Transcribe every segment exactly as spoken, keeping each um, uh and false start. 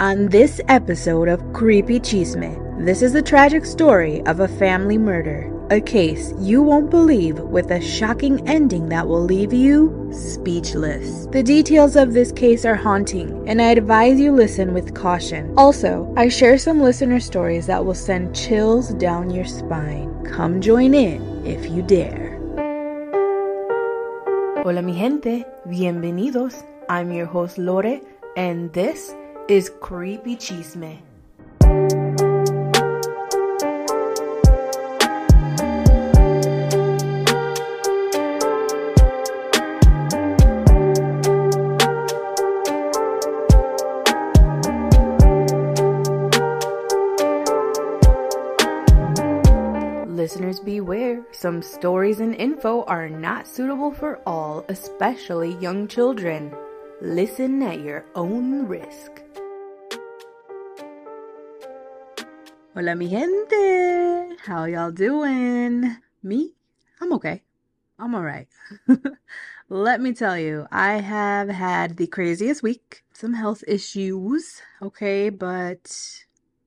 On this episode of Creepy Chisme, this is the tragic story of a family murder. A case you won't believe with a shocking ending that will leave you speechless. The details of this case are haunting, and I advise you listen with caution. Also, I share some listener stories that will send chills down your spine. Come join in if you dare. Hola mi gente, bienvenidos. I'm your host Lore, and this is Creepy Chisme. Listeners beware, some stories and info are not suitable for all, especially young children. Listen at your own risk. Hola mi gente, how y'all doing? Me? I'm okay. I'm alright. Let me tell you, I have had the craziest week, some health issues, okay, but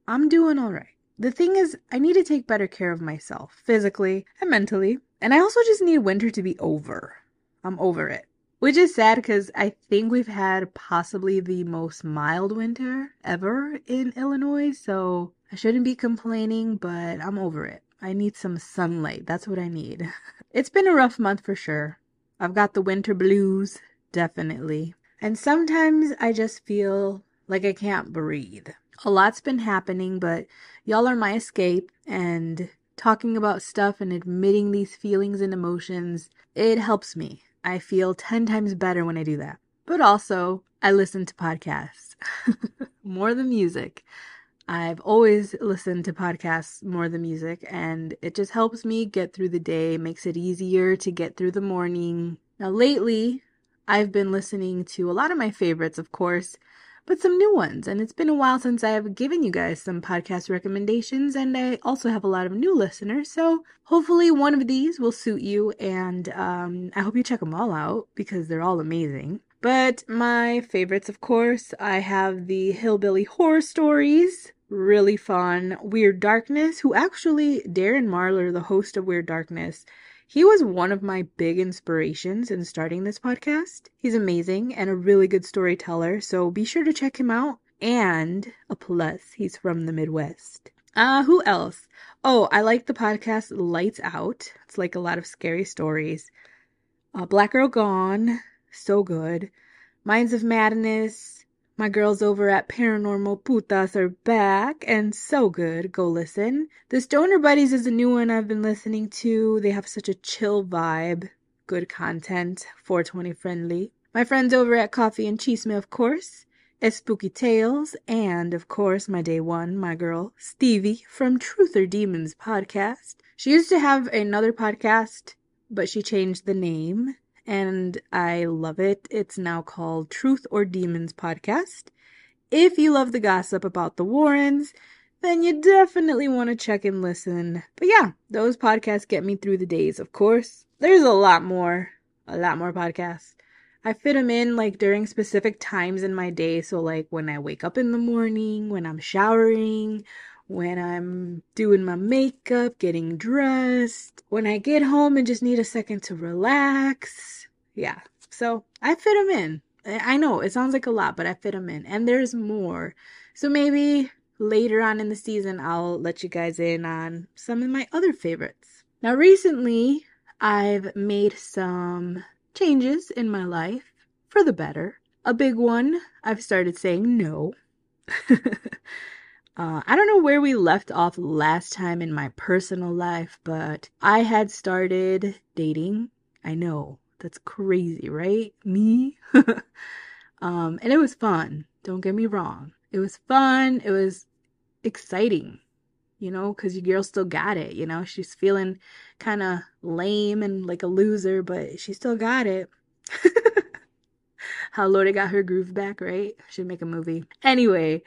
I'm doing alright. The thing is, I need to take better care of myself, physically and mentally. And I also just need winter to be over. I'm over it. Which is sad because I think we've had possibly the most mild winter ever in Illinois. So I shouldn't be complaining, but I'm over it. I need some sunlight. That's what I need. It's been a rough month for sure. I've got the winter blues, definitely. And sometimes I just feel like I can't breathe. A lot's been happening, but y'all are my escape, and talking about stuff and admitting these feelings and emotions, it helps me. I feel ten times better when I do that. But also, I listen to podcasts more than music. I've always listened to podcasts more than music, and it just helps me get through the day, makes it easier to get through the morning. Now lately, I've been listening to a lot of my favorites, of course, but some new ones, and it's been a while since I have given you guys some podcast recommendations, and I also have a lot of new listeners, so hopefully one of these will suit you, and um, I hope you check them all out, because they're all amazing. But my favorites, of course, I have the Hillbilly Horror Stories, really fun, Weird Darkness, who actually, Darren Marlar, the host of Weird Darkness, he was one of my big inspirations in starting this podcast. He's amazing and a really good storyteller, so be sure to check him out. And a plus, he's from the Midwest. Uh, who else? Oh, I like the podcast Lights Out. It's like a lot of scary stories. Uh, Black Girl Gone, so good. Minds of Madness. My girls over at Paranormal Putas are back and so good. Go listen. The Stoner Buddies is a new one I've been listening to. They have such a chill vibe. Good content. four twenty friendly. My friends over at Coffee and Chisme, of course. Spooky Tales. And, of course, my day one, my girl, Stevie from Truth or Demons podcast. She used to have another podcast, but she changed the name. And I love it. It's now called Truth or Demons Podcast. If you love the gossip about the Warrens, then you definitely want to check and listen. But yeah, those podcasts get me through the days, of course. There's a lot more, a lot more podcasts. I fit them in like during specific times in my day. So like when I wake up in the morning, when I'm showering, when I'm doing my makeup, getting dressed, when I get home and just need a second to relax. Yeah, so I fit them in. I know it sounds like a lot, but I fit them in. And there's more. So maybe later on in the season, I'll let you guys in on some of my other favorites. Now, recently, I've made some changes in my life for the better. A big one, I've started saying no. Uh, I don't know where we left off last time in my personal life, but I had started dating. I know, that's crazy, right? Me? um, and it was fun. Don't get me wrong. It was fun. It was exciting, you know, because your girl still got it, you know? She's feeling kind of lame and like a loser, but she still got it. How Lordy got her groove back, right? Should make a movie. Anyway,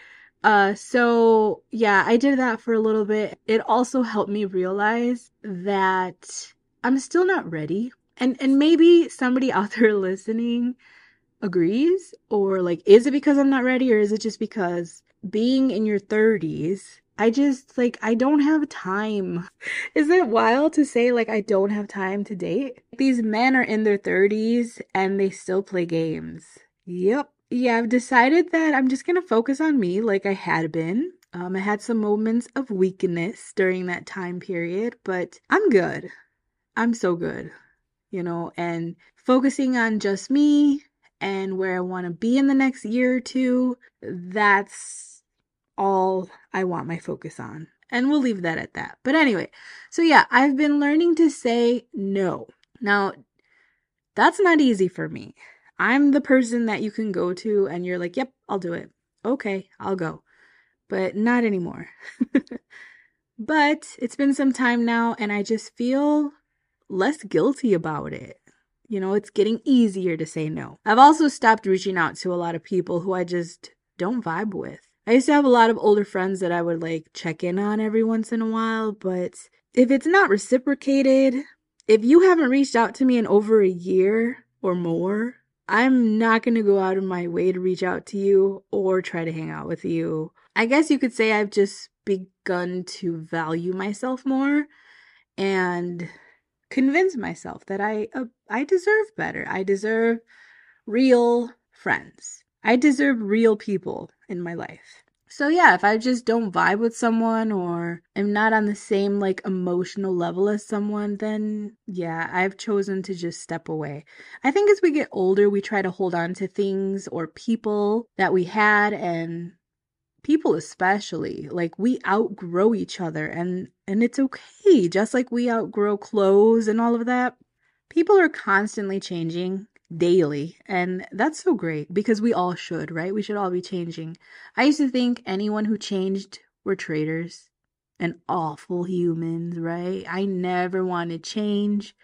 Uh, so yeah, I did that for a little bit. It also helped me realize that I'm still not ready. And, and maybe somebody out there listening agrees? Or, like, is it because I'm not ready? Or is it just because being in your thirties, I just, like, I don't have time. Is it wild to say, like, I don't have time to date? These men are in their thirties and they still play games. Yep. Yeah, I've decided that I'm just going to focus on me like I had been. Um, I had some moments of weakness during that time period, but I'm good. I'm so good, you know, and focusing on just me and where I want to be in the next year or two, that's all I want my focus on. And we'll leave that at that. But anyway, so yeah, I've been learning to say no. Now, that's not easy for me. I'm the person that you can go to and you're like, yep, I'll do it. Okay, I'll go. But not anymore. But it's been some time now and I just feel less guilty about it. You know, it's getting easier to say no. I've also stopped reaching out to a lot of people who I just don't vibe with. I used to have a lot of older friends that I would like check in on every once in a while, but if it's not reciprocated, if you haven't reached out to me in over a year or more, I'm not going to go out of my way to reach out to you or try to hang out with you. I guess you could say I've just begun to value myself more and convince myself that I uh, I deserve better. I deserve real friends. I deserve real people in my life. So yeah, if I just don't vibe with someone or am not on the same like emotional level as someone, then yeah, I've chosen to just step away. I think as we get older, we try to hold on to things or people that we had, and people especially, like we outgrow each other, and, and it's okay. Just like we outgrow clothes and all of that, people are constantly changing daily, and that's so great because we all should, right? We should all be changing. I used to think anyone who changed were traitors and awful humans, right? I never wanted change,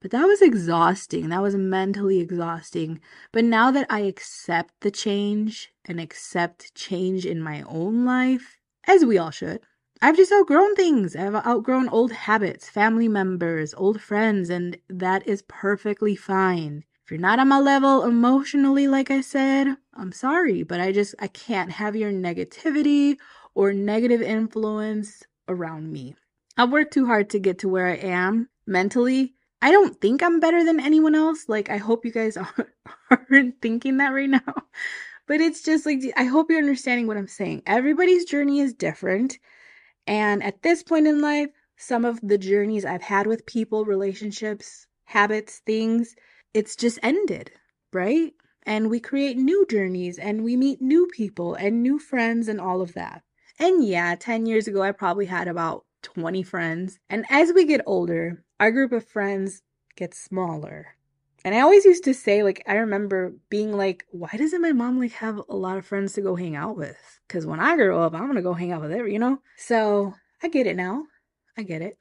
but that was exhausting. That was mentally exhausting. But now that I accept the change and accept change in my own life, as we all should, I've just outgrown things. I've outgrown old habits, family members, old friends, and that is perfectly fine. If you're not on my level emotionally, like I said, I'm sorry, but I just, I can't have your negativity or negative influence around me. I've worked too hard to get to where I am mentally. I don't think I'm better than anyone else. Like, I hope you guys aren't thinking that right now. But it's just like, I hope you're understanding what I'm saying. Everybody's journey is different. And at this point in life, some of the journeys I've had with people, relationships, habits, things, it's just ended, right? And we create new journeys and we meet new people and new friends and all of that. And yeah, ten years ago, I probably had about twenty friends. And as we get older, our group of friends gets smaller. And I always used to say, like, I remember being like, why doesn't my mom, like, have a lot of friends to go hang out with? Because when I grow up, I'm going to go hang out with everyone, you know? So I get it now. I get it.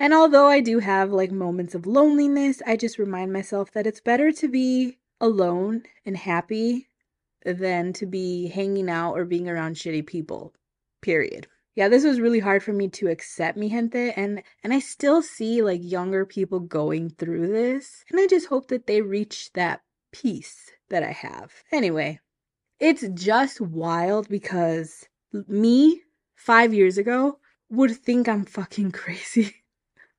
And although I do have like moments of loneliness, I just remind myself that it's better to be alone and happy than to be hanging out or being around shitty people, period. Yeah, this was really hard for me to accept, mi gente, and, and I still see like younger people going through this, and I just hope that they reach that peace that I have. Anyway, it's just wild because me five years ago would think I'm fucking crazy.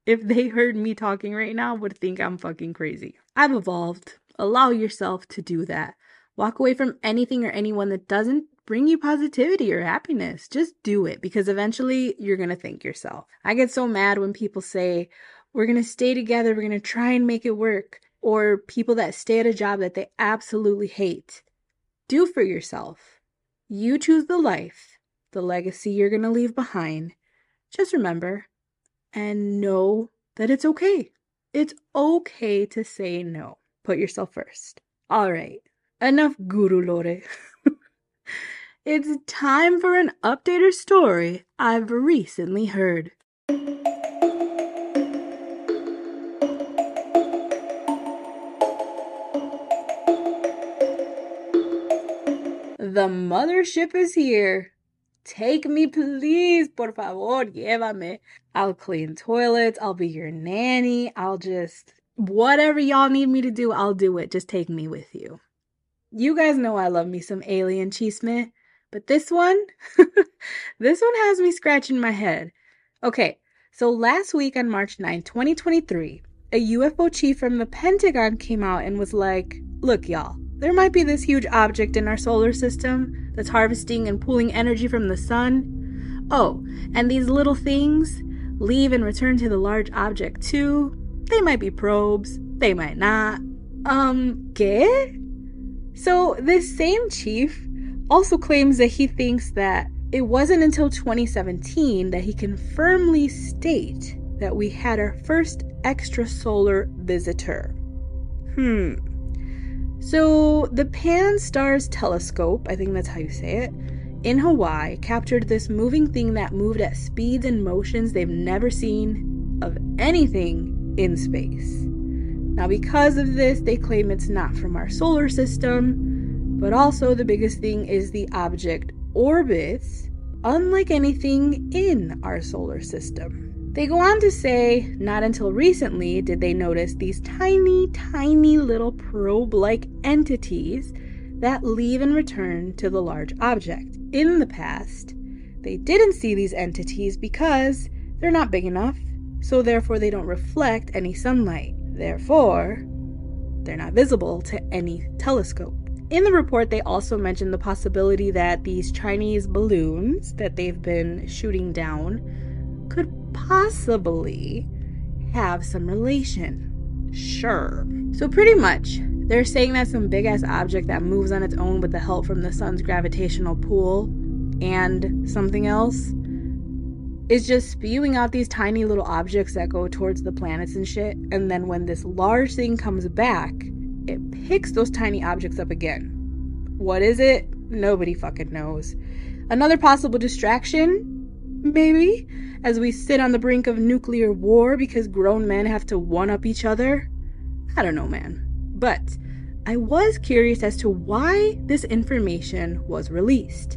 If they heard me talking right now, would think I'm fucking crazy. I've evolved. Allow yourself to do that. Walk away from anything or anyone that doesn't bring you positivity or happiness. Just do it because eventually you're going to thank yourself. I get so mad when people say, we're going to stay together, we're going to try and make it work. Or people that stay at a job that they absolutely hate. Do for yourself. You choose the life, the legacy you're going to leave behind. Just remember. And know that it's okay. It's okay to say no. Put yourself first. All right. Enough guru lore. It's time for an update or story I've recently heard. The mothership is here. Take me, please, por favor, llévame. I'll clean toilets, I'll be your nanny, I'll just whatever y'all need me to do, I'll do it. Just take me with you. You guys know I love me some alien chisme, but this one, this one has me scratching my head. Okay, so last week on March ninth, twenty twenty-three, a U F O chief from the Pentagon came out and was like, look, y'all, there might be this huge object in our solar system that's harvesting and pooling energy from the sun. Oh, and these little things leave and return to the large object too. They might be probes. They might not. Um, ¿qué? So this same chief also claims that he thinks that it wasn't until twenty seventeen that he can firmly state that we had our first extrasolar visitor. Hmm. So the Pan-STARRS telescope, I think that's how you say it, in Hawaii captured this moving thing that moved at speeds and motions they've never seen of anything in space. Now, because of this, they claim it's not from our solar system, but also the biggest thing is the object orbits unlike anything in our solar system. They go on to say, not until recently did they notice these tiny, tiny little probe-like entities that leave and return to the large object. In the past, they didn't see these entities because they're not big enough, so therefore they don't reflect any sunlight. Therefore, they're not visible to any telescope. In the report, they also mentioned the possibility that these Chinese balloons that they've been shooting down could possibly have some relation. Sure. So pretty much, they're saying that some big-ass object that moves on its own with the help from the sun's gravitational pull and something else is just spewing out these tiny little objects that go towards the planets and shit, and then when this large thing comes back, it picks those tiny objects up again. What is it? Nobody fucking knows. Another possible distraction? Maybe, as we sit on the brink of nuclear war because grown men have to one-up each other? I don't know, man. But I was curious as to why this information was released,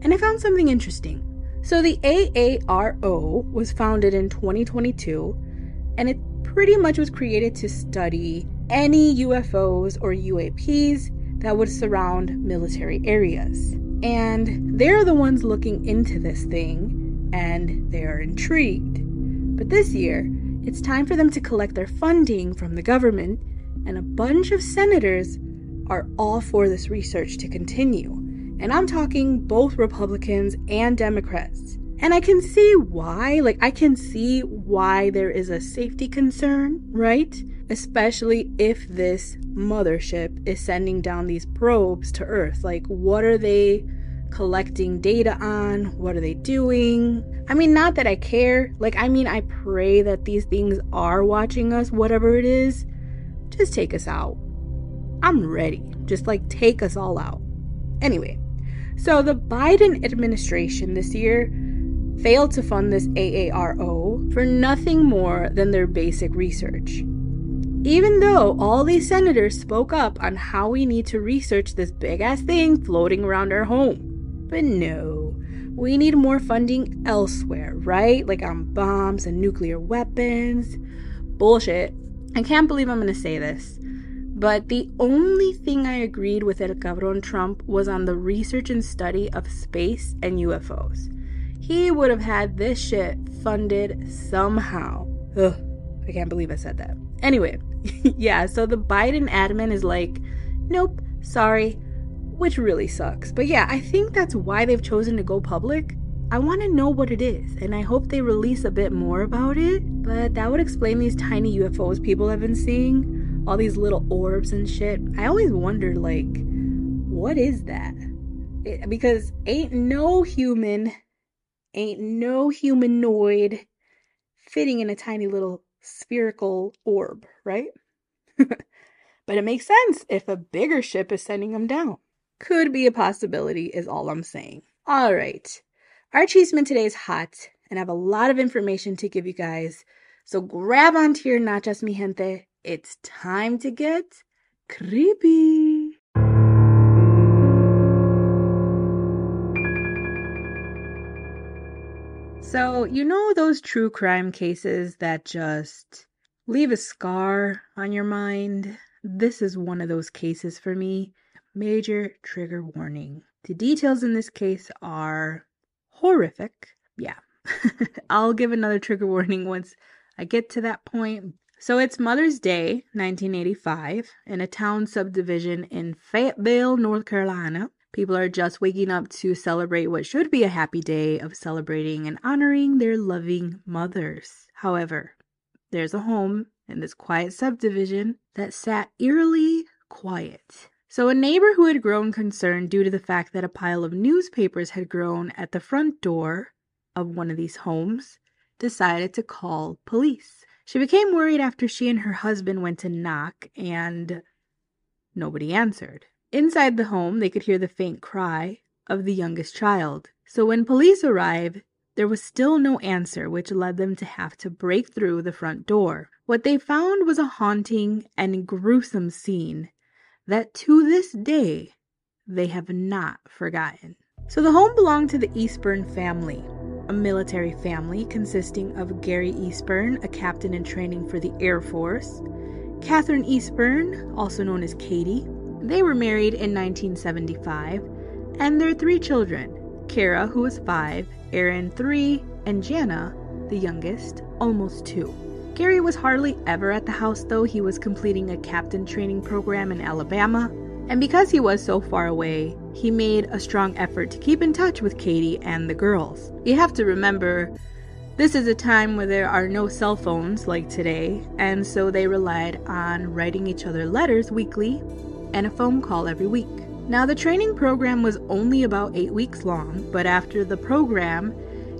and I found something interesting. So the A A R O was founded in twenty twenty-two, and it pretty much was created to study any U F Os or U A Ps that would surround military areas. And they're the ones looking into this thing, and they are intrigued. But this year, it's time for them to collect their funding from the government, and a bunch of senators are all for this research to continue. And I'm talking both Republicans and Democrats. And I can see why, like, I can see why there is a safety concern, right? Especially if this mothership is sending down these probes to Earth. Like, what are they collecting data on? What are they doing? I mean, not that I care. Like, I mean, I pray that these things are watching us, whatever it is. Just take us out. I'm ready. Just, like, take us all out. Anyway, so the Biden administration this year failed to fund this A A R O for nothing more than their basic research. Even though all these senators spoke up on how we need to research this big-ass thing floating around our home. But no, we need more funding elsewhere, right? Like on bombs and nuclear weapons. Bullshit. I can't believe I'm going to say this, but the only thing I agreed with El Cabron Trump was on the research and study of space and U F Os. He would have had this shit funded somehow. Ugh, I can't believe I said that. Anyway, yeah, so the Biden admin is like, nope, sorry. Which really sucks. But yeah, I think that's why they've chosen to go public. I want to know what it is, and I hope they release a bit more about it. But that would explain these tiny U F Os people have been seeing. All these little orbs and shit. I always wonder, like, what is that? It, because ain't no human, ain't no humanoid fitting in a tiny little spherical orb, right? But it makes sense if a bigger ship is sending them down. Could be a possibility is all I'm saying. All right. Our chisme today is hot, and I have a lot of information to give you guys. So grab onto your nachos, mi gente. It's time to get creepy. So, you know those true crime cases that just leave a scar on your mind. This is one of those cases for me. Major trigger warning. The details in this case are horrific. Yeah, I'll give another trigger warning once I get to that point. So it's Mother's Day, nineteen eighty-five, in a town subdivision in Fayetteville, North Carolina. People are just waking up to celebrate what should be a happy day of celebrating and honoring their loving mothers. However, there's a home in this quiet subdivision that sat eerily quiet. So a neighbor who had grown concerned due to the fact that a pile of newspapers had grown at the front door of one of these homes decided to call police. She became worried after she and her husband went to knock and nobody answered. Inside the home, they could hear the faint cry of the youngest child. So when police arrived, there was still no answer, which led them to have to break through the front door. What they found was a haunting and gruesome scene that to this day, they have not forgotten. So the home belonged to the Eastburn family, a military family consisting of Gary Eastburn, a captain in training for the Air Force, Catherine Eastburn, also known as Katie. They were married in nineteen seventy-five, and their three children, Kara, who was five, Aaron, three, and Jana, the youngest, almost two. Gary was hardly ever at the house, though. He was completing a captain training program in Alabama, and because he was so far away, he made a strong effort to keep in touch with Katie and the girls. You have to remember, this is a time where there are no cell phones like today, and so they relied on writing each other letters weekly and a phone call every week. Now, the training program was only about eight weeks long, but after the program,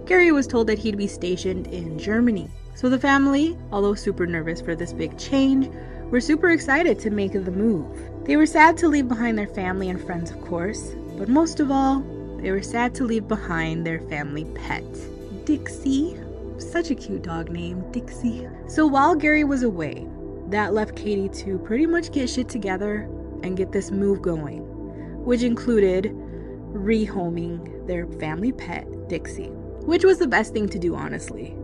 Gary was told that he'd be stationed in Germany. So the family, although super nervous for this big change, were super excited to make the move. They were sad to leave behind their family and friends, of course, but most of all, they were sad to leave behind their family pet, Dixie. Such a cute dog name, Dixie. So while Gary was away, that left Katie to pretty much get shit together and get this move going, which included rehoming their family pet, Dixie, which was the best thing to do, honestly.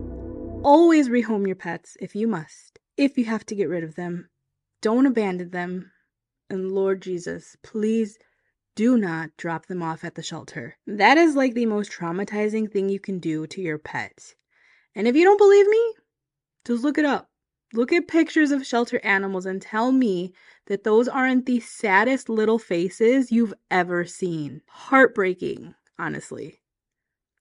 Always rehome your pets if you must. If you have to get rid of them, don't abandon them. And Lord Jesus, please do not drop them off at the shelter. That is like the most traumatizing thing you can do to your pet. And if you don't believe me, just look it up. Look at pictures of shelter animals and tell me that those aren't the saddest little faces you've ever seen. Heartbreaking, honestly.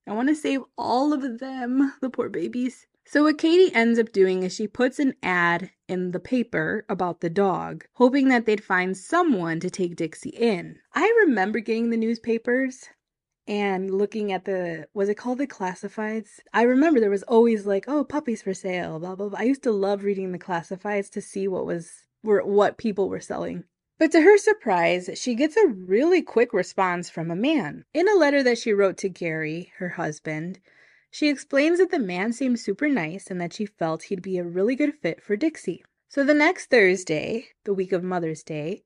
I want to save all of them, the poor babies. So what Katie ends up doing is she puts an ad in the paper about the dog, hoping that they'd find someone to take Dixie in. I remember getting the newspapers and looking at the, was it called the classifieds? I remember there was always like, oh, puppies for sale, blah, blah, blah. I used to love reading the classifieds to see what was, were, what people were selling. But to her surprise, she gets a really quick response from a man. In a letter that she wrote to Gary, her husband, she explains that the man seemed super nice and that she felt he'd be a really good fit for Dixie. So the next Thursday, the week of Mother's Day,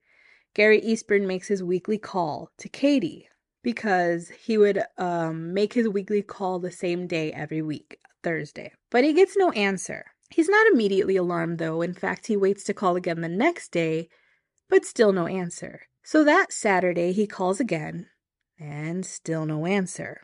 Gary Eastburn makes his weekly call to Katie, because he would um, make his weekly call the same day every week, Thursday. But he gets no answer. He's not immediately alarmed, though. In fact, he waits to call again the next day, but still no answer. So that Saturday, he calls again, and still no answer.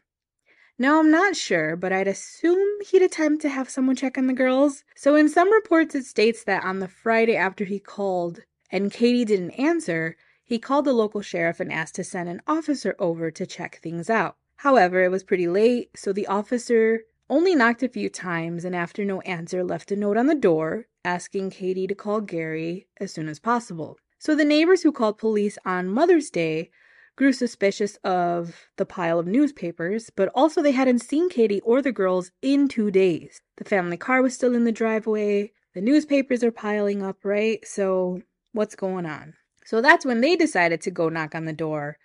Now, I'm not sure, but I'd assume he'd attempt to have someone check on the girls. So in some reports, it states that on the Friday after he called and Katie didn't answer, he called the local sheriff and asked to send an officer over to check things out. However, it was pretty late, so the officer only knocked a few times and after no answer left a note on the door asking Katie to call Gary as soon as possible. So the neighbors who called police on Mother's Day grew suspicious of the pile of newspapers, but also they hadn't seen Katie or the girls in two days. The family car was still in the driveway. The newspapers are piling up, right? So what's going on? So that's when they decided to go knock on the door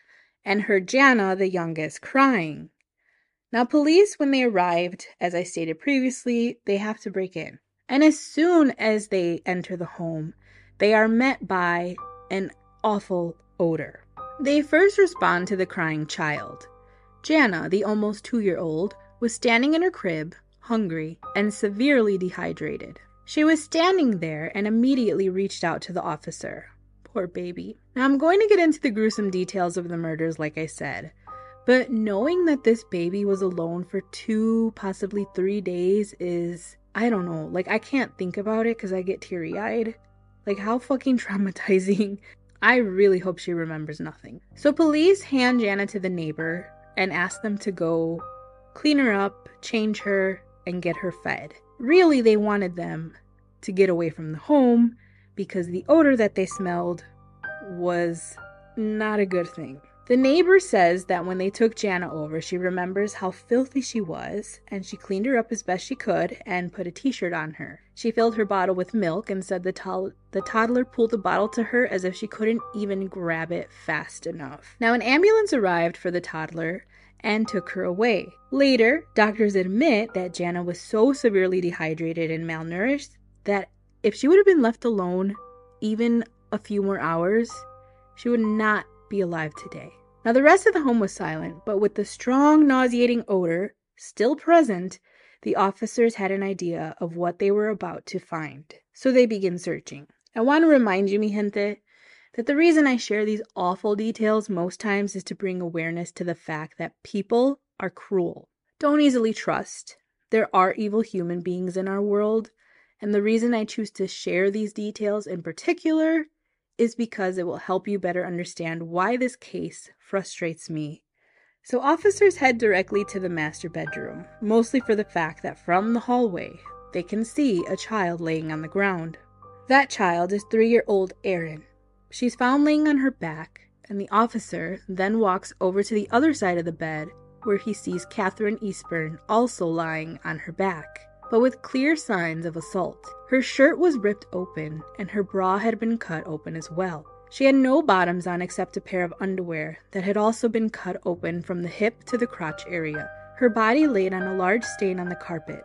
and heard Jana, the youngest, crying. Now, police, when they arrived, as I stated previously, they have to break in. And as soon as they enter the home, they are met by an awful odor. They first respond to the crying child. Jana, the almost two-year-old, was standing in her crib, hungry and severely dehydrated. She was standing there and immediately reached out to the officer. Poor baby. Now, I'm going to get into the gruesome details of the murders, like I said, but knowing that this baby was alone for two, possibly three days is, I don't know, like, I can't think about it because I get teary-eyed. Like, how fucking traumatizing. I really hope she remembers nothing. So police hand Jana to the neighbor and ask them to go clean her up, change her, and get her fed. Really, they wanted them to get away from the home because the odor that they smelled was not a good thing. The neighbor says that when they took Jana over, she remembers how filthy she was, and she cleaned her up as best she could and put a t-shirt on her. She filled her bottle with milk and said the, to- the toddler pulled the bottle to her as if she couldn't even grab it fast enough. Now, an ambulance arrived for the toddler and took her away. Later, doctors admit that Jana was so severely dehydrated and malnourished that if she would have been left alone even a few more hours, she would not be alive today. Now, the rest of the home was silent, but with the strong, nauseating odor still present, the officers had an idea of what they were about to find. So they begin searching. I want to remind you, mi gente, that the reason I share these awful details most times is to bring awareness to the fact that people are cruel. Don't easily trust. There are evil human beings in our world, and the reason I choose to share these details in particular is because it will help you better understand why this case frustrates me. So officers head directly to the master bedroom, mostly for the fact that from the hallway, they can see a child laying on the ground. That child is three-year-old Aaron. She's found laying on her back, and the officer then walks over to the other side of the bed, where he sees Catherine Eastburn also lying on her back, but with clear signs of assault. Her shirt was ripped open, and her bra had been cut open as well. She had no bottoms on except a pair of underwear that had also been cut open from the hip to the crotch area. Her body laid on a large stain on the carpet.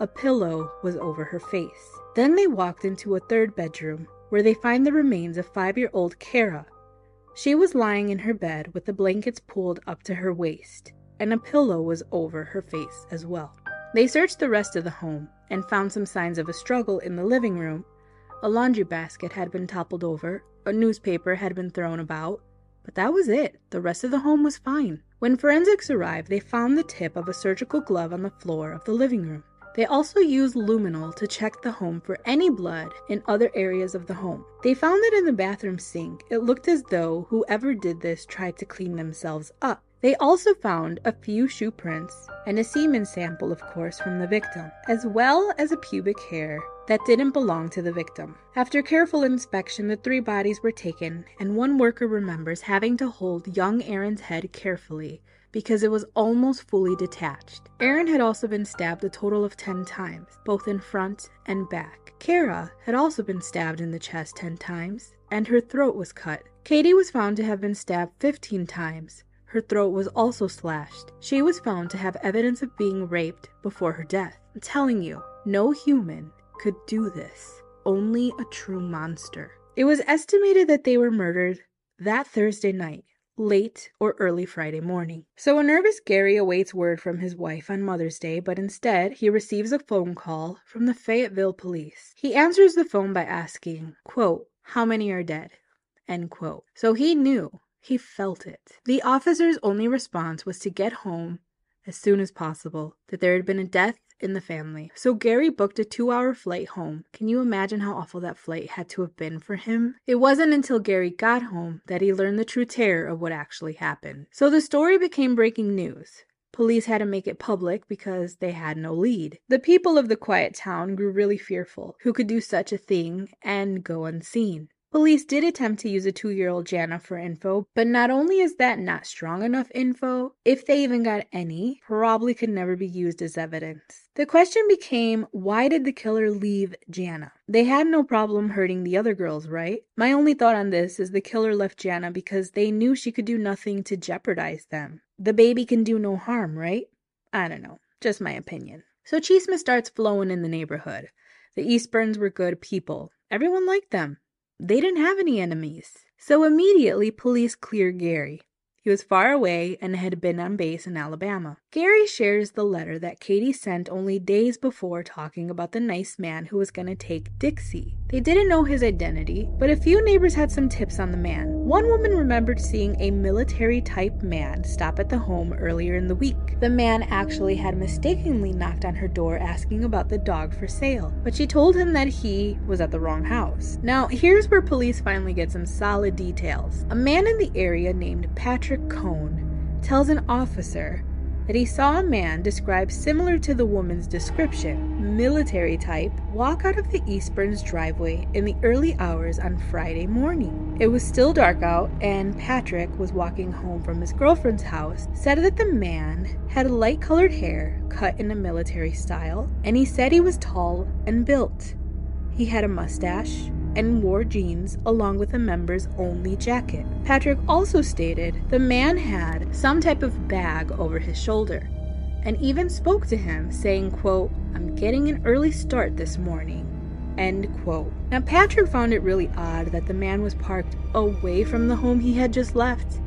A pillow was over her face. Then they walked into a third bedroom, where they find the remains of five-year-old Kara. She was lying in her bed with the blankets pulled up to her waist, and a pillow was over her face as well. They searched the rest of the home and found some signs of a struggle in the living room. A laundry basket had been toppled over, a newspaper had been thrown about, but that was it. The rest of the home was fine. When forensics arrived, they found the tip of a surgical glove on the floor of the living room. They also used luminol to check the home for any blood in other areas of the home. They found that in the bathroom sink, it looked as though whoever did this tried to clean themselves up. They also found a few shoe prints and a semen sample, of course, from the victim, as well as a pubic hair that didn't belong to the victim. After careful inspection, the three bodies were taken, and one worker remembers having to hold young Aaron's head carefully because it was almost fully detached. Aaron had also been stabbed a total of ten times, both in front and back. Kara had also been stabbed in the chest ten times, and her throat was cut. Katie was found to have been stabbed fifteen times. Her throat was also slashed. She was found to have evidence of being raped before her death. I'm telling you, no human could do this. Only a true monster. It was estimated that they were murdered that Thursday night, late or early Friday morning. So a nervous Gary awaits word from his wife on Mother's Day, but instead he receives a phone call from the Fayetteville police. He answers the phone by asking, quote, "How many are dead?" End quote. So he knew. He felt it. The officer's only response was to get home as soon as possible, that there had been a death in the family. So Gary booked a two-hour flight home. Can you imagine how awful that flight had to have been for him? It wasn't until Gary got home that he learned the true terror of what actually happened. So the story became breaking news. Police had to make it public because they had no lead. The people of the quiet town grew really fearful. Who could do such a thing and go unseen? Police did attempt to use a two-year-old Jana for info, but not only is that not strong enough info, if they even got any, probably could never be used as evidence. The question became, why did the killer leave Jana? They had no problem hurting the other girls, right? My only thought on this is the killer left Jana because they knew she could do nothing to jeopardize them. The baby can do no harm, right? I don't know. Just my opinion. So chisme starts flowing in the neighborhood. The Eastburns were good people. Everyone liked them. They didn't have any enemies. So immediately, police clear Gary. He was far away and had been on base in Alabama. Gary shares the letter that Katie sent only days before talking about the nice man who was going to take Dixie. They didn't know his identity, but a few neighbors had some tips on the man. One woman remembered seeing a military-type man stop at the home earlier in the week. The man actually had mistakenly knocked on her door asking about the dog for sale, but she told him that he was at the wrong house. Now, here's where police finally get some solid details. A man in the area named Patrick Cone tells an officer that he saw a man described similar to the woman's description, military type, walk out of the Eastburn's driveway in the early hours on Friday morning. It was still dark out, and Patrick was walking home from his girlfriend's house, said that the man had light-colored hair cut in a military style, and he said he was tall and built. He had a mustache and wore jeans along with a members-only jacket. Patrick also stated the man had some type of bag over his shoulder and even spoke to him saying, quote, "I'm getting an early start this morning," end quote. Now Patrick found it really odd that the man was parked away from the home he had just left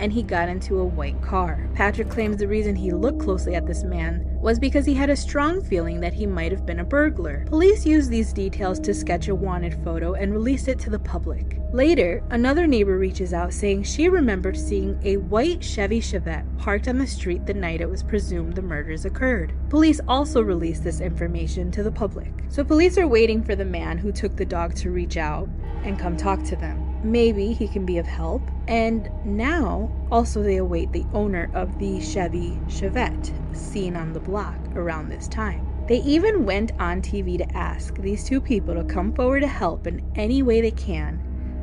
and he got into a white car. Patrick claims the reason he looked closely at this man was because he had a strong feeling that he might have been a burglar. Police used these details to sketch a wanted photo and released it to the public. Later, another neighbor reaches out saying she remembered seeing a white Chevy Chevette parked on the street the night it was presumed the murders occurred. Police also released this information to the public. So police are waiting for the man who took the dog to reach out and come talk to them. Maybe he can be of help. And now, also they await the owner of the Chevy Chevette seen on the block around this time. They even went on T V to ask these two people to come forward to help in any way they can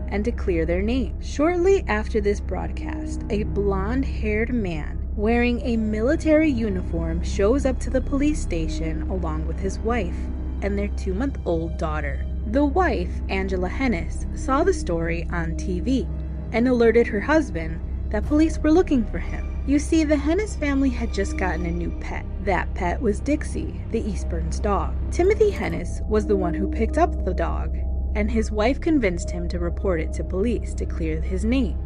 and to clear their name. Shortly after this broadcast, a blonde-haired man wearing a military uniform shows up to the police station along with his wife and their two-month-old daughter. The wife, Angela Hennis, saw the story on T V and alerted her husband that police were looking for him. You see, the Hennis family had just gotten a new pet. That pet was Dixie, the Eastburn's dog. Timothy Hennis was the one who picked up the dog, and his wife convinced him to report it to police to clear his name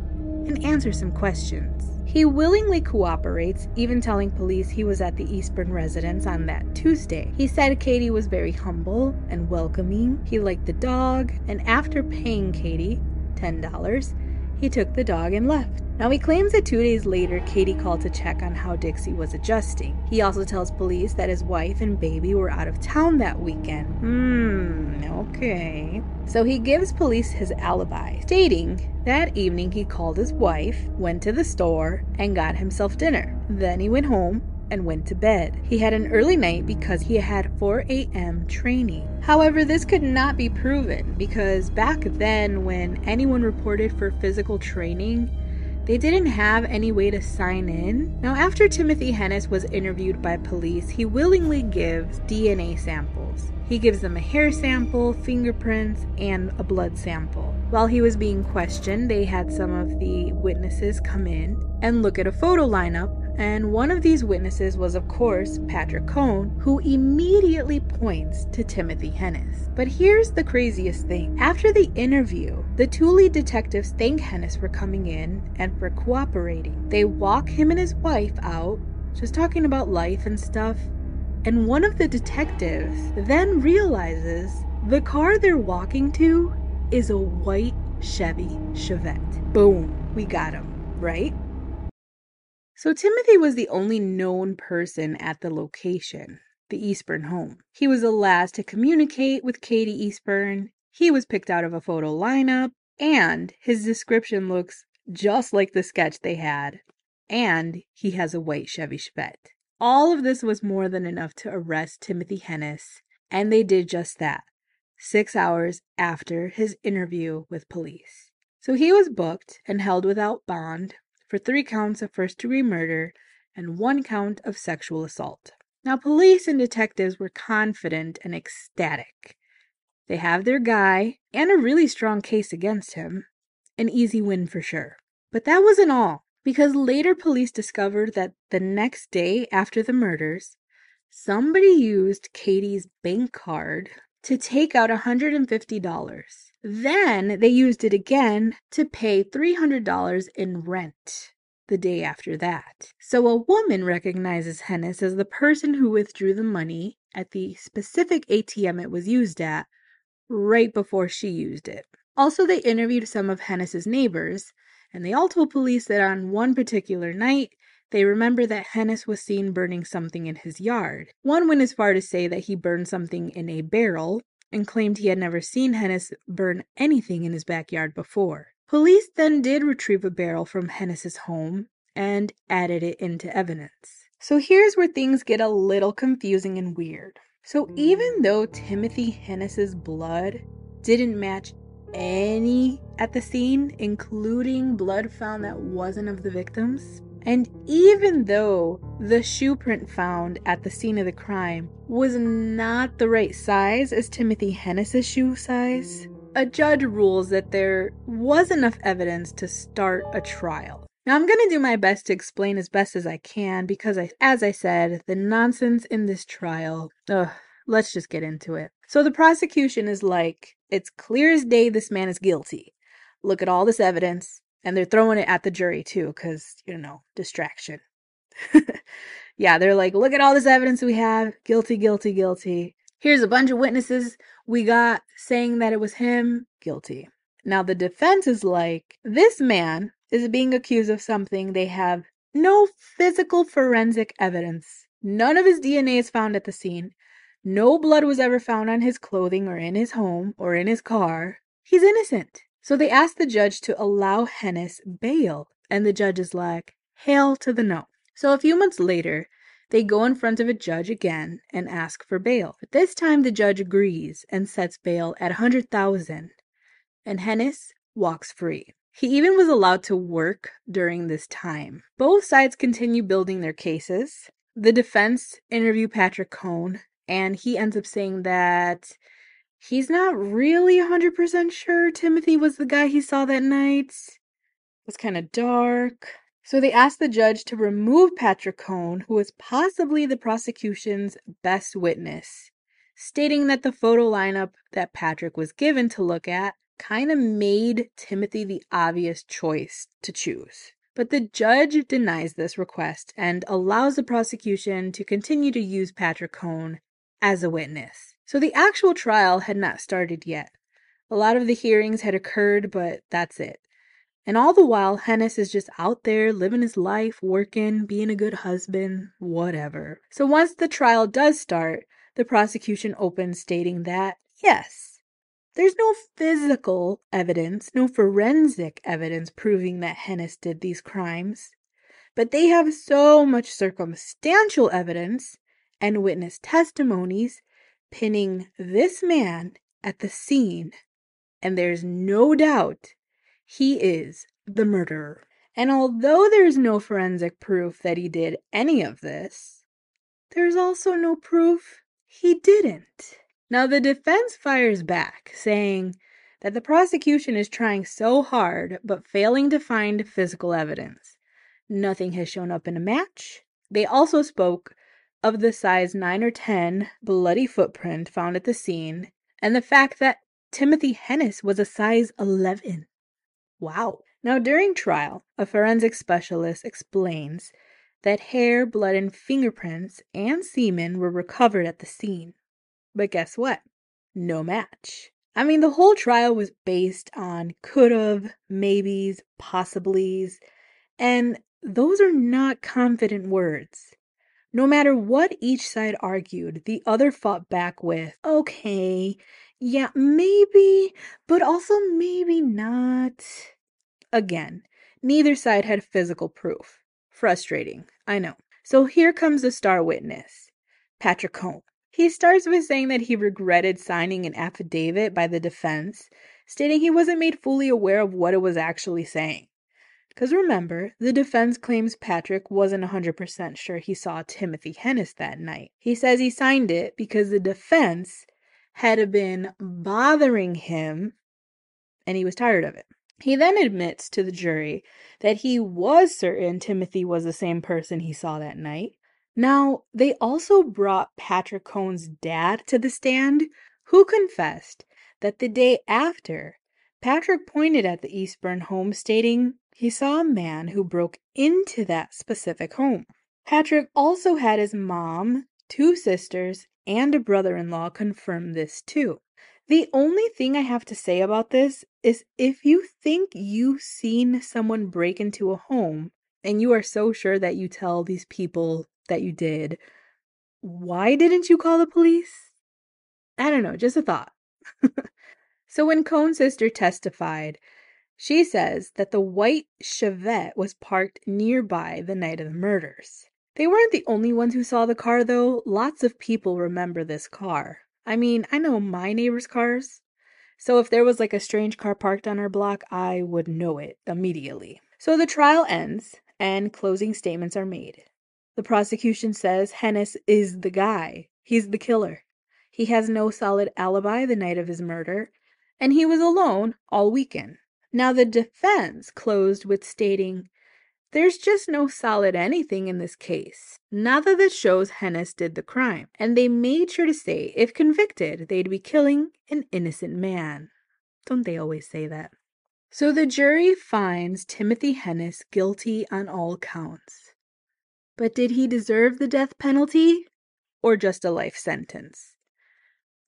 and answer some questions. He willingly cooperates, even telling police he was at the Eastburn residence on that Tuesday. He said Katie was very humble and welcoming. He liked the dog, and after paying Katie ten dollars, he took the dog and left. Now he claims that two days later, Katie called to check on how Dixie was adjusting. He also tells police that his wife and baby were out of town that weekend. Hmm, okay. So he gives police his alibi, stating that evening he called his wife, went to the store, and got himself dinner. Then he went home and went to bed. He had an early night because he had four a m training. However, this could not be proven because back then when anyone reported for physical training, they didn't have any way to sign in. Now, after Timothy Hennis was interviewed by police, he willingly gives D N A samples. He gives them a hair sample, fingerprints, and a blood sample. While he was being questioned, they had some of the witnesses come in and look at a photo lineup. And one of these witnesses was, of course, Patrick Cone, who immediately points to Timothy Hennis. But here's the craziest thing. After the interview, the two lead detectives thank Hennis for coming in and for cooperating. They walk him and his wife out, just talking about life and stuff. And one of the detectives then realizes the car they're walking to is a white Chevy Chevette. Boom, we got him, right? So Timothy was the only known person at the location, the Eastburn home. He was the last to communicate with Katie Eastburn. He was picked out of a photo lineup, and his description looks just like the sketch they had, and he has a white Chevy Chevette. All of this was more than enough to arrest Timothy Hennis, and they did just that, six hours after his interview with police. So he was booked and held without bond for three counts of first-degree murder and one count of sexual assault. Now, police and detectives were confident and ecstatic. They have their guy and a really strong case against him. An easy win for sure. But that wasn't all, because later police discovered that the next day after the murders, somebody used Katie's bank card to take out one hundred fifty dollars. Then they used it again to pay three hundred dollars in rent. the day after that. So a woman recognizes Hennis as the person who withdrew the money at the specific A T M it was used at right before she used it. Also, they interviewed some of Hennis's neighbors, and they all told police that on one particular night, they remember that Hennis was seen burning something in his yard. One went as far to say that he burned something in a barrel and claimed he had never seen Hennis burn anything in his backyard before. Police then did retrieve a barrel from Hennis's home and added it into evidence. So here's where things get a little confusing and weird. So even though Timothy Hennis's blood didn't match any at the scene, including blood found that wasn't of the victims, and even though the shoe print found at the scene of the crime was not the right size as Timothy Hennis's shoe size, a judge rules that there was enough evidence to start a trial. Now, I'm going to do my best to explain as best as I can because, I, as I said, the nonsense in this trial, ugh, let's just get into it. So the prosecution is like, it's clear as day this man is guilty. Look at all this evidence. And they're throwing it at the jury, too, because, you know, distraction. Yeah, they're like, look at all this evidence we have. Guilty, guilty, guilty. Here's a bunch of witnesses we got saying that it was him. Guilty. Now, the defense is like, this man is being accused of something they have no physical forensic evidence. None of his D N A is found at the scene. No blood was ever found on his clothing or in his home or in his car. He's innocent. So they asked the judge to allow Hennis bail, and the judge is like, hail to the no. So a few months later, they go in front of a judge again and ask for bail. But this time the judge agrees and sets bail at one hundred thousand dollars, and Hennis walks free. He even was allowed to work during this time. Both sides continue building their cases. The defense interview Patrick Cone, and he ends up saying that he's not really one hundred percent sure Timothy was the guy he saw that night. It was kind of dark. So they asked the judge to remove Patrick Cone, who was possibly the prosecution's best witness, stating that the photo lineup that Patrick was given to look at kind of made Timothy the obvious choice to choose. But the judge denies this request and allows the prosecution to continue to use Patrick Cone as a witness. So the actual trial had not started yet. A lot of the hearings had occurred, but that's it. And all the while, Hennis is just out there living his life, working, being a good husband, whatever. So once the trial does start, the prosecution opens stating that, yes, there's no physical evidence, no forensic evidence proving that Hennis did these crimes, but they have so much circumstantial evidence and witness testimonies pinning this man at the scene, and there's no doubt he is the murderer. And although there's no forensic proof that he did any of this, there's also no proof he didn't. Now the defense fires back, saying that the prosecution is trying so hard but failing to find physical evidence. Nothing has shown up in a match. They also spoke of the size nine or ten bloody footprint found at the scene, and the fact that Timothy Hennis was a size eleven. Wow. Now, during trial, a forensic specialist explains that hair, blood, and fingerprints and semen were recovered at the scene. But guess what? No match. I mean, the whole trial was based on could've, maybes, possiblies, and those are not confident words. No matter what each side argued, the other fought back with, okay, yeah, maybe, but also maybe not. Again, neither side had physical proof. Frustrating, I know. So here comes the star witness, Patrick Cone. He starts with saying that he regretted signing an affidavit by the defense, stating he wasn't made fully aware of what it was actually saying. Because remember, the defense claims Patrick wasn't one hundred percent sure he saw Timothy Hennis that night. He says he signed it because the defense had been bothering him and he was tired of it. He then admits to the jury that he was certain Timothy was the same person he saw that night. Now, they also brought Patrick Cone's dad to the stand, who confessed that the day after, Patrick pointed at the Eastburn home stating he saw a man who broke into that specific home. Patrick also had his mom, two sisters, and a brother-in-law confirm this too. The only thing I have to say about this is if you think you've seen someone break into a home and you are so sure that you tell these people that you did, why didn't you call the police? I don't know, just a thought. So when Cone's sister testified, she says that the white Chevette was parked nearby the night of the murders. They weren't the only ones who saw the car, though. Lots of people remember this car. I mean, I know my neighbor's cars. So if there was like a strange car parked on our block, I would know it immediately. So the trial ends and closing statements are made. The prosecution says Hennis is the guy. He's the killer. He has no solid alibi the night of his murder, and he was alone all weekend. Now the defense closed with stating, there's just no solid anything in this case. Nada that shows Hennis did the crime. And they made sure to say, if convicted, they'd be killing an innocent man. Don't they always say that? So the jury finds Timothy Hennis guilty on all counts. But did he deserve the death penalty or just a life sentence?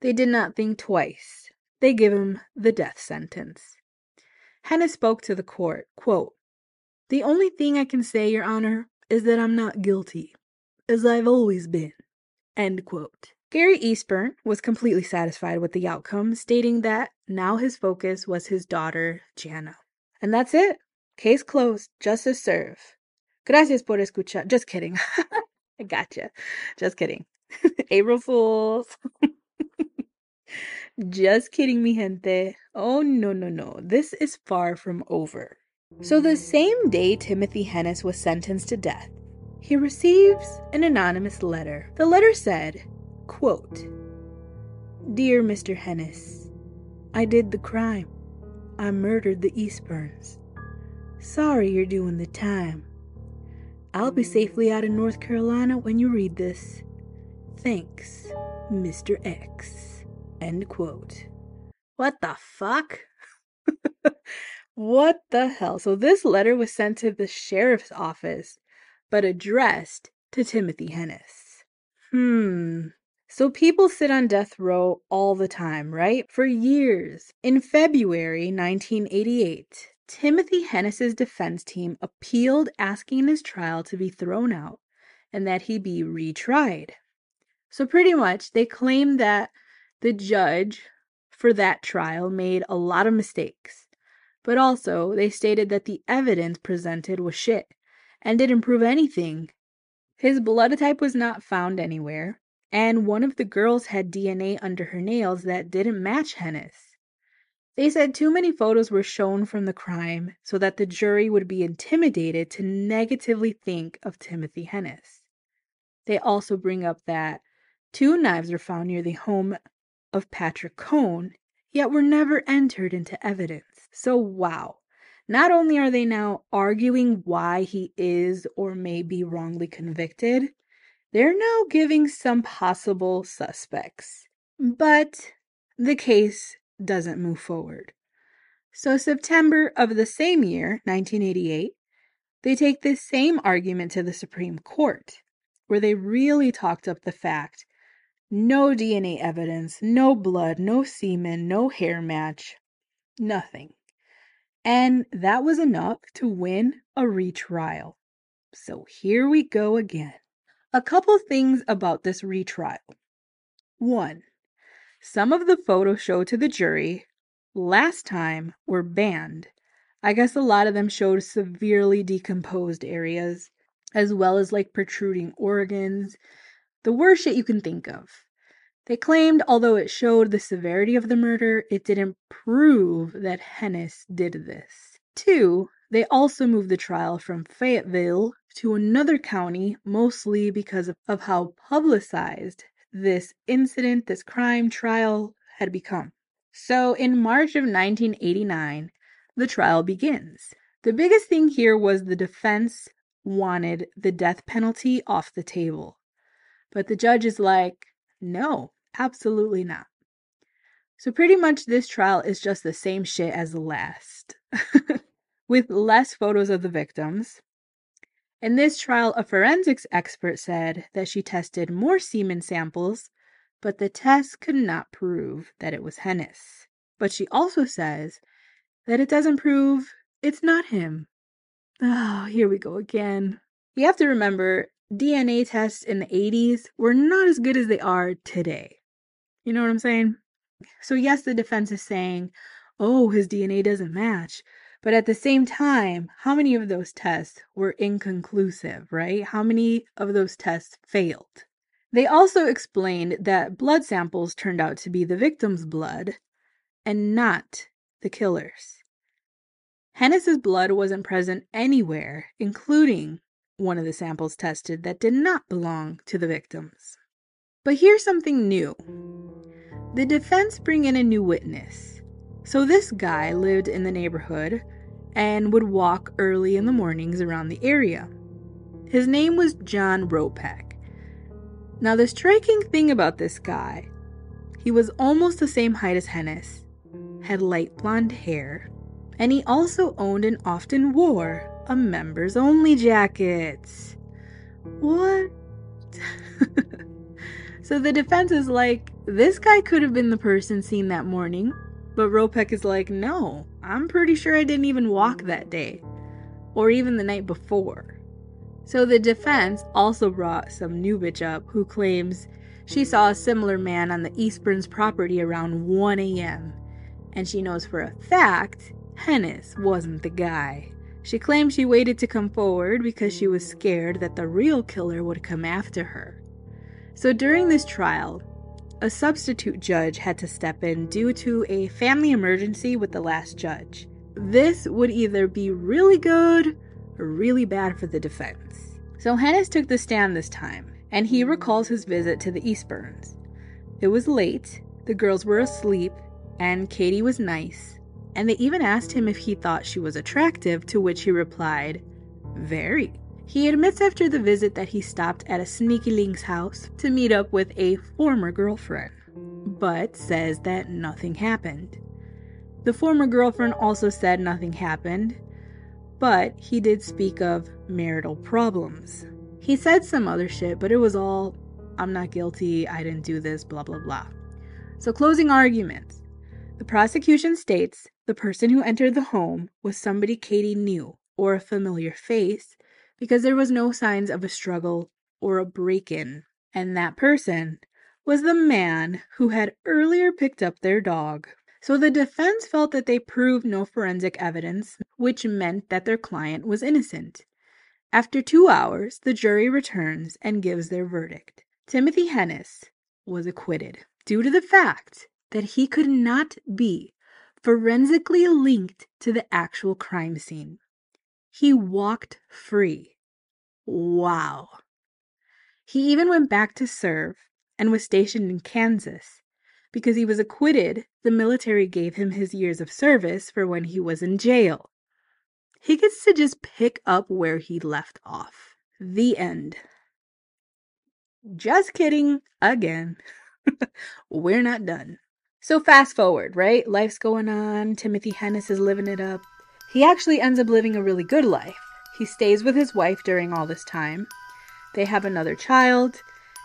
They did not think twice. They give him the death sentence. Hennis spoke to the court, quote, "The only thing I can say, Your Honor, is that I'm not guilty, as I've always been," end quote. Gary Eastburn was completely satisfied with the outcome, stating that now his focus was his daughter, Jana. And that's it. Case closed. Justice served. Gracias por escuchar. Just kidding. I gotcha. Just kidding. April Fools. Just kidding, mi gente. Oh, no, no, no. This is far from over. So the same day Timothy Hennis was sentenced to death, he receives an anonymous letter. The letter said, quote, "Dear Mister Hennis, I did the crime. I murdered the Eastburns. Sorry you're doing the time. I'll be safely out of North Carolina when you read this. Thanks, Mister X." End quote. What the fuck? What the hell? So this letter was sent to the sheriff's office, but addressed to Timothy Hennis. Hmm. So people sit on death row all the time, right? For years. In February nineteen eighty-eight, Timothy Hennis's defense team appealed, asking his trial to be thrown out and that he be retried. So pretty much they claim that the judge for that trial made a lot of mistakes, but also they stated that the evidence presented was shit and didn't prove anything. His blood type was not found anywhere, and one of the girls had D N A under her nails that didn't match Hennis. They said too many photos were shown from the crime so that the jury would be intimidated to negatively think of Timothy Hennis. They also bring up that two knives were found near the home of Patrick Cone, yet were never entered into evidence. So wow, not only are they now arguing why he is or may be wrongly convicted, they're now giving some possible suspects. But the case doesn't move forward. So September of the same year, nineteen eighty-eight, they take this same argument to the Supreme Court, where they really talked up the fact. No D N A evidence, no blood, no semen, no hair match, nothing. And that was enough to win a retrial. So here we go again. A couple things about this retrial. One, some of the photos showed to the jury last time were banned. I guess a lot of them showed severely decomposed areas, as well as like protruding organs. The worst shit you can think of. They claimed, although it showed the severity of the murder, it didn't prove that Hennis did this. Two, they also moved the trial from Fayetteville to another county, mostly because of, of how publicized this incident, this crime trial had become. So in March of nineteen eighty-nine, the trial begins. The biggest thing here was the defense wanted the death penalty off the table. But the judge is like, no, absolutely not. So pretty much this trial is just the same shit as the last. with less photos of the victims. In this trial, a forensics expert said that she tested more semen samples, but the test could not prove that it was Hennis. But she also says that it doesn't prove it's not him. Oh, here we go again. You have to remember, D N A tests in the eighties were not as good as they are today. You know what I'm saying? So yes, the defense is saying, oh, his D N A doesn't match. But at the same time, how many of those tests were inconclusive, right? How many of those tests failed? They also explained that blood samples turned out to be the victim's blood and not the killer's. Hennis's blood wasn't present anywhere, including one of the samples tested that did not belong to the victims. But here's something new. The defense bring in a new witness. So this guy lived in the neighborhood and would walk early in the mornings around the area. His name was John Ropack. Now the striking thing about this guy, he was almost the same height as Hennis, had light blonde hair, and he also owned and often wore a members-only jacket. What? So the defense is like, this guy could have been the person seen that morning. But Ropack is like, no, I'm pretty sure I didn't even walk that day, or even the night before. So the defense also brought some new bitch up who claims she saw a similar man on the Eastburn's property around one a.m., and she knows for a fact Hennis wasn't the guy. She claims she waited to come forward because she was scared that the real killer would come after her. So during this trial, a substitute judge had to step in due to a family emergency with the last judge. This would either be really good or really bad for the defense. So Hennis took the stand this time, and he recalls his visit to the Eastburns. It was late, the girls were asleep, and Katie was nice, and they even asked him if he thought she was attractive, to which he replied, "Very." He admits after the visit that he stopped at a sneaky link's house to meet up with a former girlfriend, but says that nothing happened. The former girlfriend also said nothing happened, but he did speak of marital problems. He said some other shit, but it was all, I'm not guilty, I didn't do this, blah, blah, blah. So closing arguments. The prosecution states the person who entered the home was somebody Katie knew or a familiar face, because there was no signs of a struggle or a break-in. And that person was the man who had earlier picked up their dog. So the defense felt that they proved no forensic evidence, which meant that their client was innocent. After two hours, the jury returns and gives their verdict. Timothy Hennis was acquitted due to the fact that he could not be forensically linked to the actual crime scene. He walked free. Wow. He even went back to serve and was stationed in Kansas. Because he was acquitted, the military gave him his years of service for when he was in jail. He gets to just pick up where he left off. The end. Just kidding. Again. We're not done. So fast forward, right? Life's going on. Timothy Hennis is living it up. He actually ends up living a really good life. He stays with his wife during all this time. They have another child,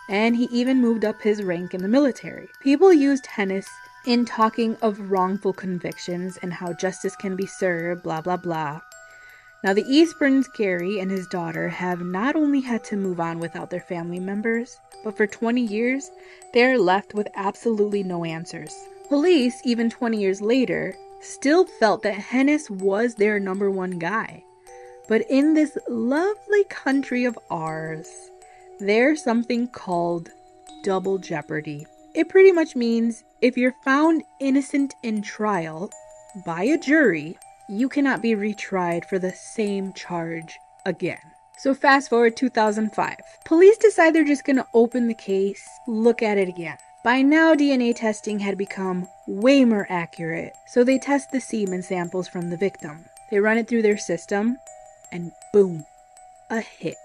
and he even moved up his rank in the military. People used Hennis in talking of wrongful convictions and how justice can be served, blah, blah, blah. Now, the Eastburns, Gary, and his daughter have not only had to move on without their family members, but for twenty years, they are left with absolutely no answers. Police, even twenty years later, still felt that Hennis was their number one guy. But in this lovely country of ours, there's something called double jeopardy. It pretty much means if you're found innocent in trial by a jury, you cannot be retried for the same charge again. So fast forward two thousand five. Police decide they're just going to open the case, look at it again. By now, D N A testing had become way more accurate, so they test the semen samples from the victim. They run it through their system, and boom, a hit.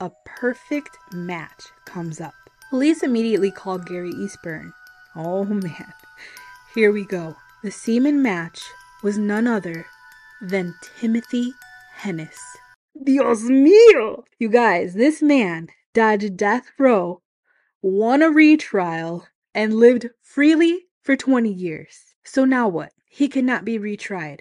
A perfect match comes up. Police immediately call Gary Eastburn. Oh man, here we go. The semen match was none other than Timothy Hennis. Dios mío! You guys, this man dodged death row, won a retrial, and lived freely for twenty years. So now what? He cannot be retried.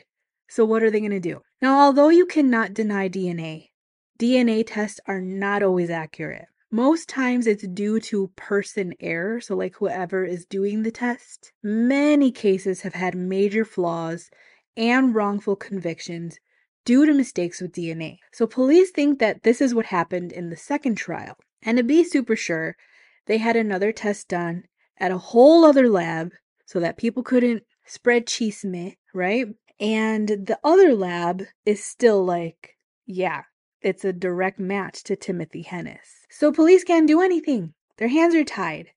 So what are they going to do? Now, although you cannot deny D N A, D N A tests are not always accurate. Most times it's due to person error, so like whoever is doing the test. Many cases have had major flaws and wrongful convictions due to mistakes with D N A. So police think that this is what happened in the second trial. And to be super sure, they had another test done at a whole other lab so that people couldn't spread chisme, right? And the other lab is still like, yeah, it's a direct match to Timothy Hennis. So police can't do anything. Their hands are tied.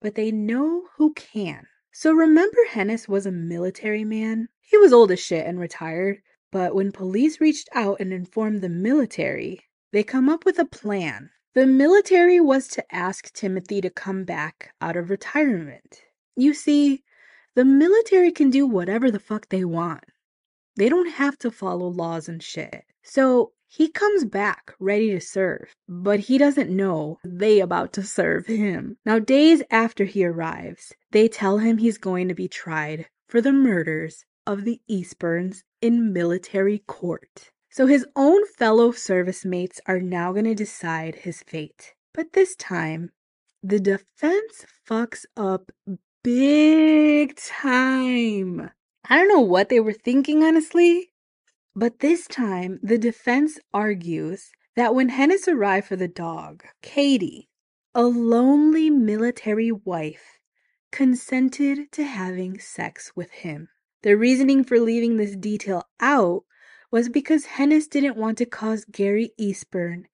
But they know who can. So remember, Hennis was a military man? He was old as shit and retired. But when police reached out and informed the military, they come up with a plan. The military was to ask Timothy to come back out of retirement. You see, the military can do whatever the fuck they want. They don't have to follow laws and shit. So he comes back ready to serve, but he doesn't know they about to serve him. Now, days after he arrives, they tell him he's going to be tried for the murders of the Eastburns in military court. So his own fellow service mates are now going to decide his fate. But this time, the defense fucks up big time. I don't know what they were thinking, honestly. But this time, the defense argues that when Hennis arrived for the dog, Katie, a lonely military wife, consented to having sex with him. The reasoning for leaving this detail out was because Hennis didn't want to cause Gary Eastburn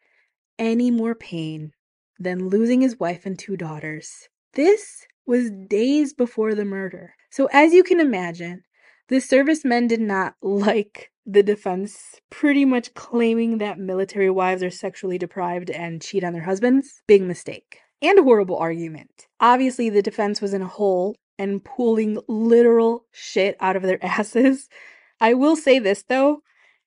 any more pain than losing his wife and two daughters. This was days before the murder. So as you can imagine, the servicemen did not like the defense pretty much claiming that military wives are sexually deprived and cheat on their husbands. Big mistake. And a horrible argument. Obviously, the defense was in a hole and pulling literal shit out of their asses. I will say this, though,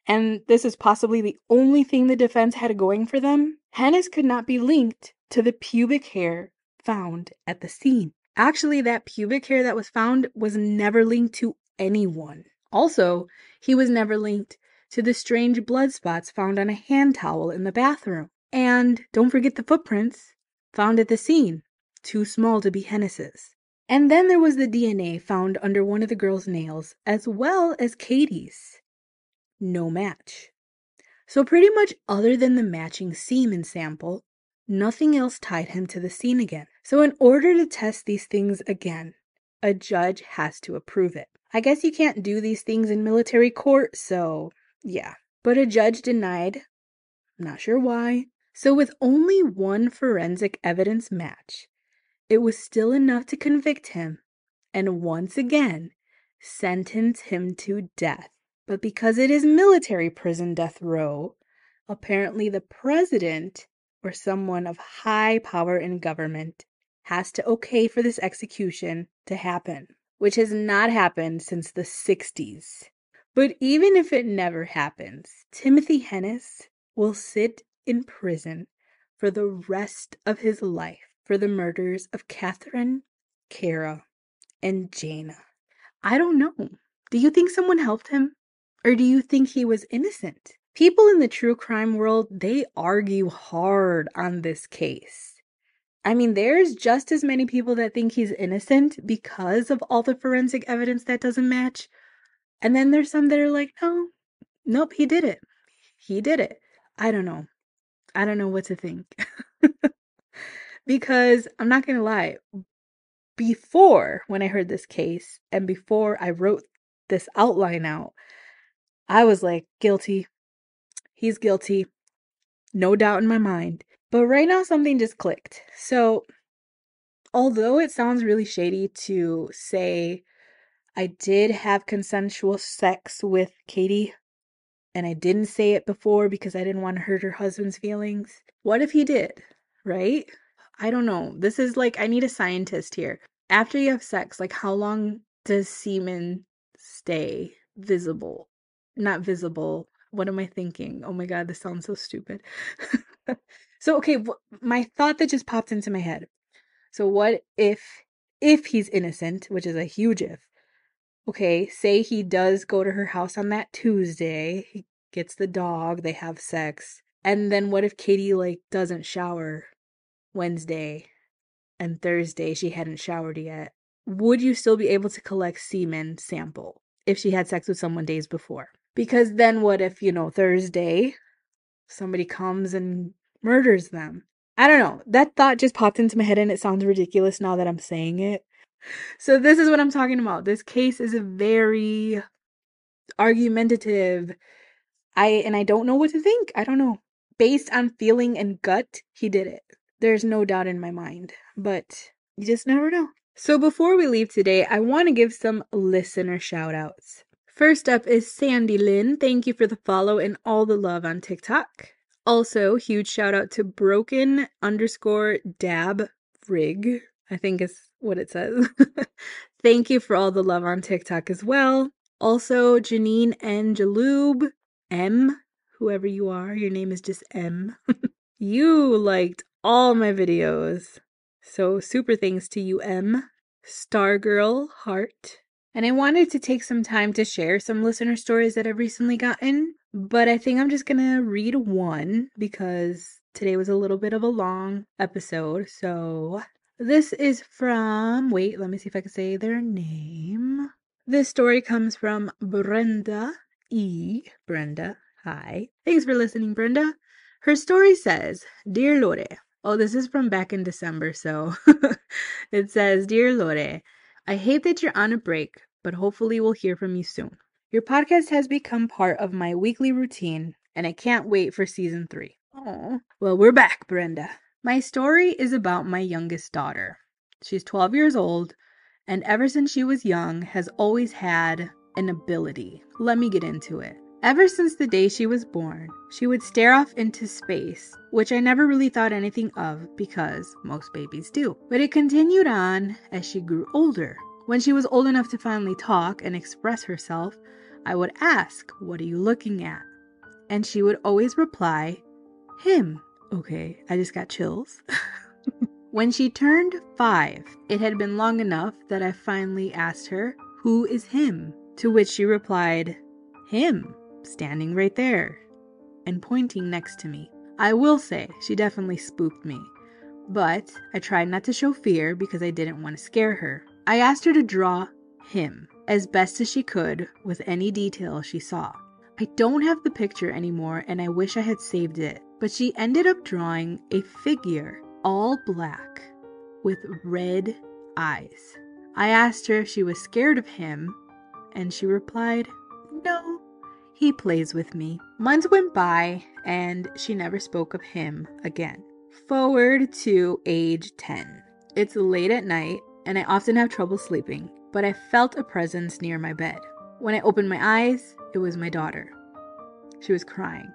and this is possibly the only thing the defense had going for them. Hennis could not be linked to the pubic hair found at the scene. Actually, that pubic hair that was found was never linked to anyone. Also, he was never linked to the strange blood spots found on a hand towel in the bathroom. And don't forget the footprints found at the scene, too small to be Hennis's. And then there was the D N A found under one of the girl's nails, as well as Katie's. No match. So pretty much other than the matching semen sample, nothing else tied him to the scene again. So in order to test these things again, a judge has to approve it. I guess you can't do these things in military court, so yeah. But a judge denied. I'm not sure why. So with only one forensic evidence match, it was still enough to convict him and once again sentence him to death. But because it is military prison death row, apparently the president or someone of high power in government has to okay for this execution to happen, which has not happened since the sixties. But even if it never happens, Timothy Hennis will sit in prison for the rest of his life for the murders of Catherine, Kara, and Jana. I don't know. Do you think someone helped him? Or do you think he was innocent? People in the true crime world, they argue hard on this case. I mean, there's just as many people that think he's innocent because of all the forensic evidence that doesn't match. And then there's some that are like, no, nope, he did it. He did it. I don't know. I don't know what to think. Because I'm not going to lie, before when I heard this case and before I wrote this outline out, I was like, guilty. He's guilty. No doubt in my mind. But right now something just clicked. So although it sounds really shady to say I did have consensual sex with Katie and I didn't say it before because I didn't want to hurt her husband's feelings. What if he did, right? I don't know. This is like, I need a scientist here. After you have sex, like how long does semen stay visible? not visible. What am I thinking? Oh my God, this sounds so stupid. So, okay, wh- my thought that just popped into my head. So what if, if he's innocent, which is a huge if. Okay, say he does go to her house on that Tuesday, he gets the dog, they have sex, and then what if Katie, like, doesn't shower Wednesday and Thursday, she hadn't showered yet? Would you still be able to collect semen sample if she had sex with someone days before? Because then what if, you know, Thursday, somebody comes and murders them? I don't know. That thought just popped into my head and it sounds ridiculous now that I'm saying it. So this is what I'm talking about. This case is a very argumentative. I and I don't know what to think. I don't know. Based on feeling and gut, he did it. There's no doubt in my mind. But you just never know. So before we leave today, I want to give some listener shout outs. First up is Sandy Lynn. Thank you for the follow and all the love on TikTok. Also, huge shout out to broken underscore dab rig, I think is what it says. Thank you for all the love on TikTok as well. Also, Janine N. Jaloob, M, whoever you are, your name is just M. You liked all my videos. So super thanks to you, M. Stargirl Heart. And I wanted to take some time to share some listener stories that I've recently gotten, but I think I'm just going to read one because today was a little bit of a long episode. So this is from, wait, let me see if I can say their name. This story comes from Brenda E. Brenda, hi. Thanks for listening, Brenda. Her story says, Dear Lore. Oh, this is from back in December, so it says, Dear Lore, I hate that you're on a break, but hopefully we'll hear from you soon. Your podcast has become part of my weekly routine, and I can't wait for season three. Oh, well, we're back, Brenda. My story is about my youngest daughter. She's twelve years old, and ever since she was young, has always had an ability. Let me get into it. Ever since the day she was born, she would stare off into space, which I never really thought anything of because most babies do. But it continued on as she grew older. When she was old enough to finally talk and express herself, I would ask, "What are you looking at?" And she would always reply, "Him." Okay, I just got chills. When she turned five, it had been long enough that I finally asked her, "Who is him?" To which she replied, "Him, standing right there," and pointing next to me. I will say, she definitely spooked me, but I tried not to show fear because I didn't want to scare her. I asked her to draw him as best as she could with any detail she saw. I don't have the picture anymore and I wish I had saved it, but she ended up drawing a figure, all black, with red eyes. I asked her if she was scared of him, and she replied, "No, he plays with me." Months went by, and she never spoke of him again. Forward to age ten. It's late at night, and I often have trouble sleeping, but I felt a presence near my bed. When I opened my eyes, it was my daughter. She was crying,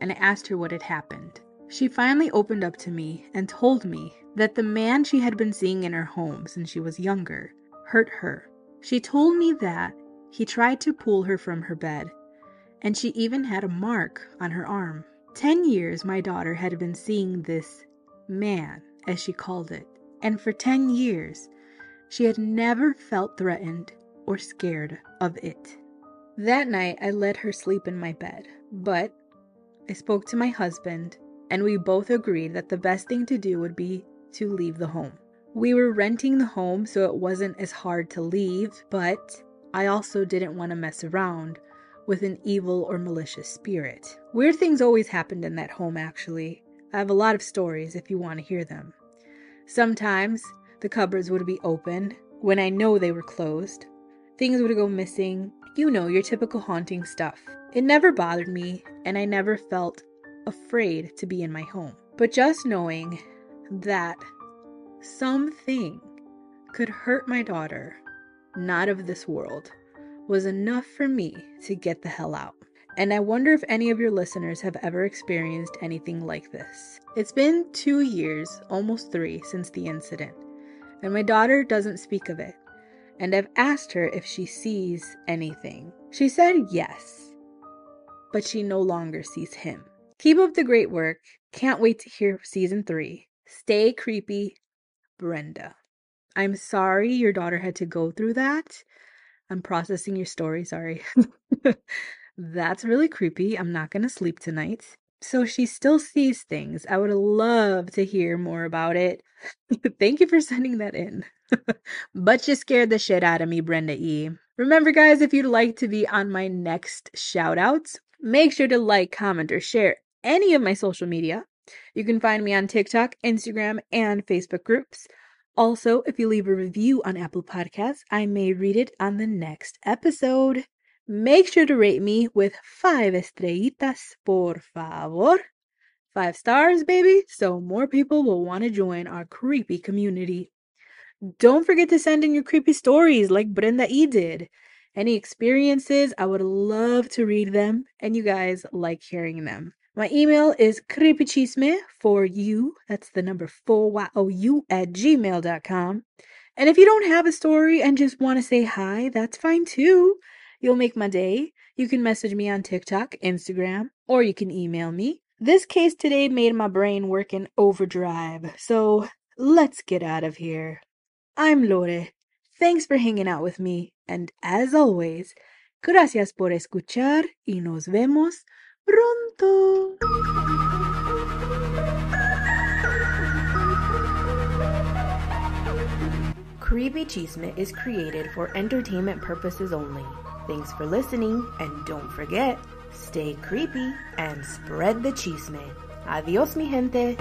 and I asked her what had happened. She finally opened up to me and told me that the man she had been seeing in her home since she was younger hurt her. She told me that he tried to pull her from her bed, and she even had a mark on her arm. Ten years my daughter had been seeing this man, as she called it, and for ten years, she had never felt threatened or scared of it. That night, I let her sleep in my bed, but I spoke to my husband, and we both agreed that the best thing to do would be to leave the home. We were renting the home, so it wasn't as hard to leave, but I also didn't want to mess around with an evil or malicious spirit. Weird things always happened in that home, actually. I have a lot of stories if you want to hear them. Sometimes the cupboards would be open when I know they were closed. Things would go missing. You know, your typical haunting stuff. It never bothered me, and I never felt afraid to be in my home. But just knowing that something could hurt my daughter, not of this world, was enough for me to get the hell out. And I wonder if any of your listeners have ever experienced anything like this. It's been two years, almost three, since the incident, and my daughter doesn't speak of it. And I've asked her if she sees anything. She said yes, but she no longer sees him. Keep up the great work. Can't wait to hear season three. Stay creepy, Brenda. I'm sorry your daughter had to go through that. I'm processing your story, sorry. That's really creepy. I'm not going to sleep tonight. So she still sees things. I would love to hear more about it. Thank you for sending that in. But you scared the shit out of me, Brenda E. Remember, guys, if you'd like to be on my next shout-outs, make sure to like, comment, or share any of my social media. You can find me on TikTok, Instagram, and Facebook groups. Also, if you leave a review on Apple Podcasts, I may read it on the next episode. Make sure to rate me with five estrellitas, por favor. Five stars, baby, so more people will want to join our creepy community. Don't forget to send in your creepy stories like Brenda E did. Any experiences, I would love to read them, and you guys like hearing them. My email is creepy chisme four u, that's the number four y o u, at gmail dot com. And if you don't have a story and just want to say hi, that's fine too. You'll make my day. You can message me on TikTok, Instagram, or you can email me. This case today made my brain work in overdrive, so let's get out of here. I'm Lore. Thanks for hanging out with me, and as always, gracias por escuchar y nos vemos pronto. Creepy Chisme is created for entertainment purposes only. Thanks for listening, and don't forget, stay creepy and spread the chisme. Adios, mi gente.